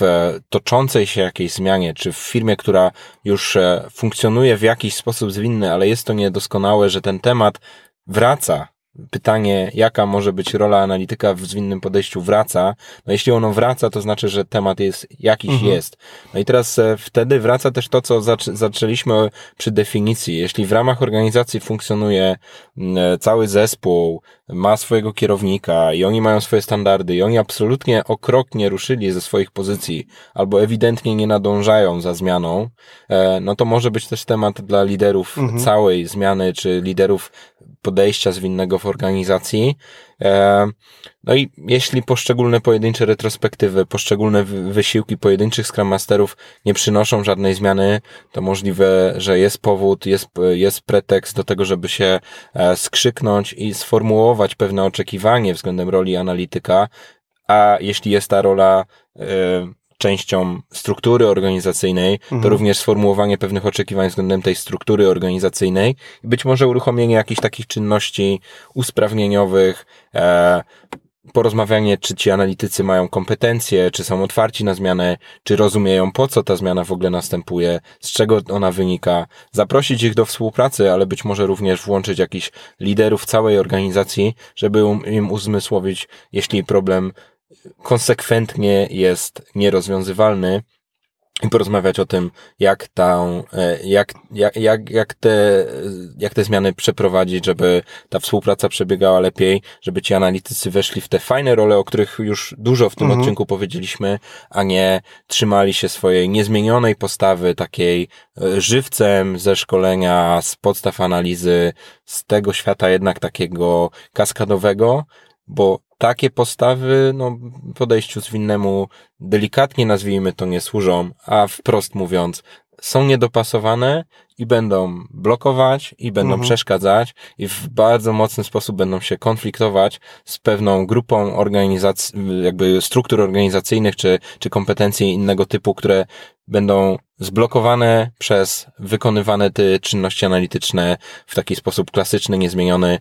toczącej się jakiejś zmianie, czy w firmie, która już funkcjonuje w jakiś sposób zwinny, ale jest to niedoskonałe, że ten temat wraca. Pytanie, jaka może być rola analityka w zwinnym podejściu, wraca. No jeśli ono wraca, to znaczy, że temat jest jakiś jest. No i teraz wtedy wraca też to, co zaczęliśmy przy definicji. Jeśli w ramach organizacji funkcjonuje cały zespół, ma swojego kierownika i oni mają swoje standardy i oni absolutnie okrotnie ruszyli ze swoich pozycji albo ewidentnie nie nadążają za zmianą, no to może być też temat dla liderów całej zmiany, czy liderów podejścia zwinnego w organizacji. No i jeśli poszczególne pojedyncze retrospektywy, poszczególne wysiłki pojedynczych Scrum Masterów nie przynoszą żadnej zmiany, to możliwe, że jest powód, jest pretekst do tego, żeby się skrzyknąć i sformułować pewne oczekiwanie względem roli analityka, a jeśli jest ta rola częścią struktury organizacyjnej, to również sformułowanie pewnych oczekiwań względem tej struktury organizacyjnej i być może uruchomienie jakichś takich czynności usprawnieniowych, porozmawianie, czy ci analitycy mają kompetencje, czy są otwarci na zmianę, czy rozumieją, po co ta zmiana w ogóle następuje, z czego ona wynika, zaprosić ich do współpracy, ale być może również włączyć jakichś liderów całej organizacji, żeby im uzmysłowić, jeśli problem konsekwentnie jest nierozwiązywalny i porozmawiać o tym, jak te zmiany przeprowadzić, żeby ta współpraca przebiegała lepiej, żeby ci analitycy weszli w te fajne role, o których już dużo w tym odcinku powiedzieliśmy, a nie trzymali się swojej niezmienionej postawy, takiej żywcem ze szkolenia, z podstaw analizy, z tego świata jednak takiego kaskadowego, bo takie postawy, no, podejściu zwinnemu, delikatnie nazwijmy to, nie służą, a wprost mówiąc, są niedopasowane i będą blokować i będą przeszkadzać i w bardzo mocny sposób będą się konfliktować z pewną grupą organizacji, jakby struktur organizacyjnych czy kompetencji innego typu, które będą zblokowane przez wykonywane te czynności analityczne w taki sposób klasyczny, niezmieniony,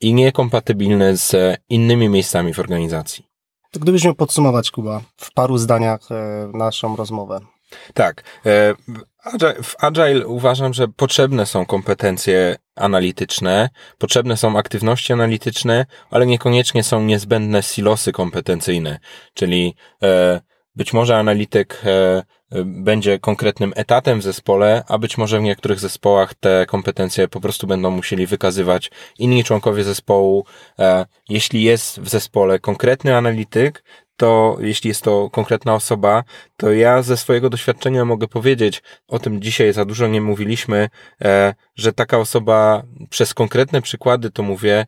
i niekompatybilny z innymi miejscami w organizacji. To gdybyś miał podsumować, Kuba, w paru zdaniach naszą rozmowę. Tak. W Agile uważam, że potrzebne są kompetencje analityczne, potrzebne są aktywności analityczne, ale niekoniecznie są niezbędne silosy kompetencyjne, czyli być może analityk będzie konkretnym etatem w zespole, a być może w niektórych zespołach te kompetencje po prostu będą musieli wykazywać inni członkowie zespołu. Jeśli jest w zespole konkretny analityk, to jeśli jest to konkretna osoba, to ja ze swojego doświadczenia mogę powiedzieć, o tym dzisiaj za dużo nie mówiliśmy, że taka osoba, przez konkretne przykłady to mówię,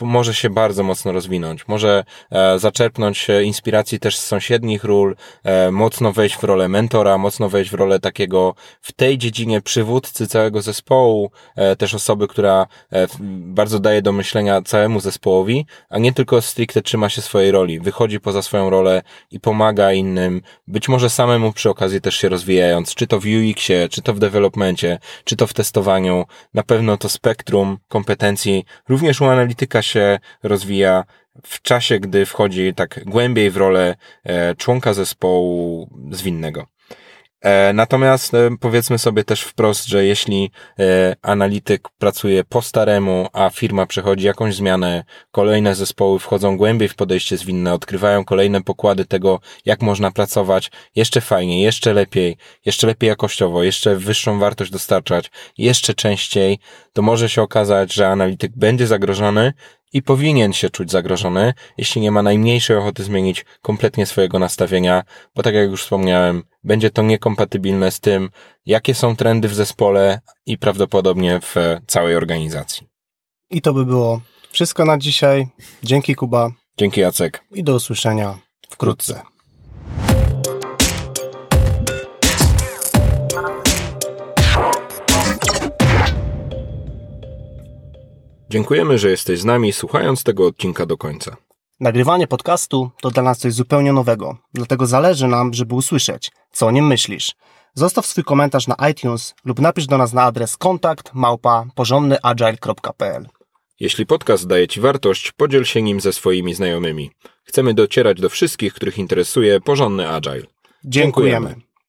może się bardzo mocno rozwinąć, może zaczerpnąć inspiracji też z sąsiednich ról, mocno wejść w rolę mentora, mocno wejść w rolę takiego w tej dziedzinie przywódcy całego zespołu, też osoby, która bardzo daje do myślenia całemu zespołowi, a nie tylko stricte trzyma się swojej roli, wychodzi poza swoją rolę i pomaga innym, być może samemu przy okazji też się rozwijając, czy to w UX-ie, czy to w developmencie, czy to w testowaniu, na pewno to spektrum kompetencji, również u analityków się rozwija w czasie, gdy wchodzi tak głębiej w rolę członka zespołu zwinnego. Natomiast powiedzmy sobie też wprost, że jeśli analityk pracuje po staremu, a firma przechodzi jakąś zmianę, kolejne zespoły wchodzą głębiej w podejście zwinne, odkrywają kolejne pokłady tego, jak można pracować jeszcze fajniej, jeszcze lepiej jakościowo, jeszcze wyższą wartość dostarczać, jeszcze częściej, to może się okazać, że analityk będzie zagrożony i powinien się czuć zagrożony, jeśli nie ma najmniejszej ochoty zmienić kompletnie swojego nastawienia, bo tak jak już wspomniałem, będzie to niekompatybilne z tym, jakie są trendy w zespole i prawdopodobnie w całej organizacji. I to by było wszystko na dzisiaj. Dzięki, Kuba. Dzięki, Jacek. I do usłyszenia wkrótce. Dziękujemy, że jesteś z nami, słuchając tego odcinka do końca. Nagrywanie podcastu to dla nas coś zupełnie nowego, dlatego zależy nam, żeby usłyszeć, co o nim myślisz. Zostaw swój komentarz na iTunes lub napisz do nas na adres kontakt@porządnyagile.pl. Jeśli podcast daje Ci wartość, podziel się nim ze swoimi znajomymi. Chcemy docierać do wszystkich, których interesuje porządny agile. Dziękujemy.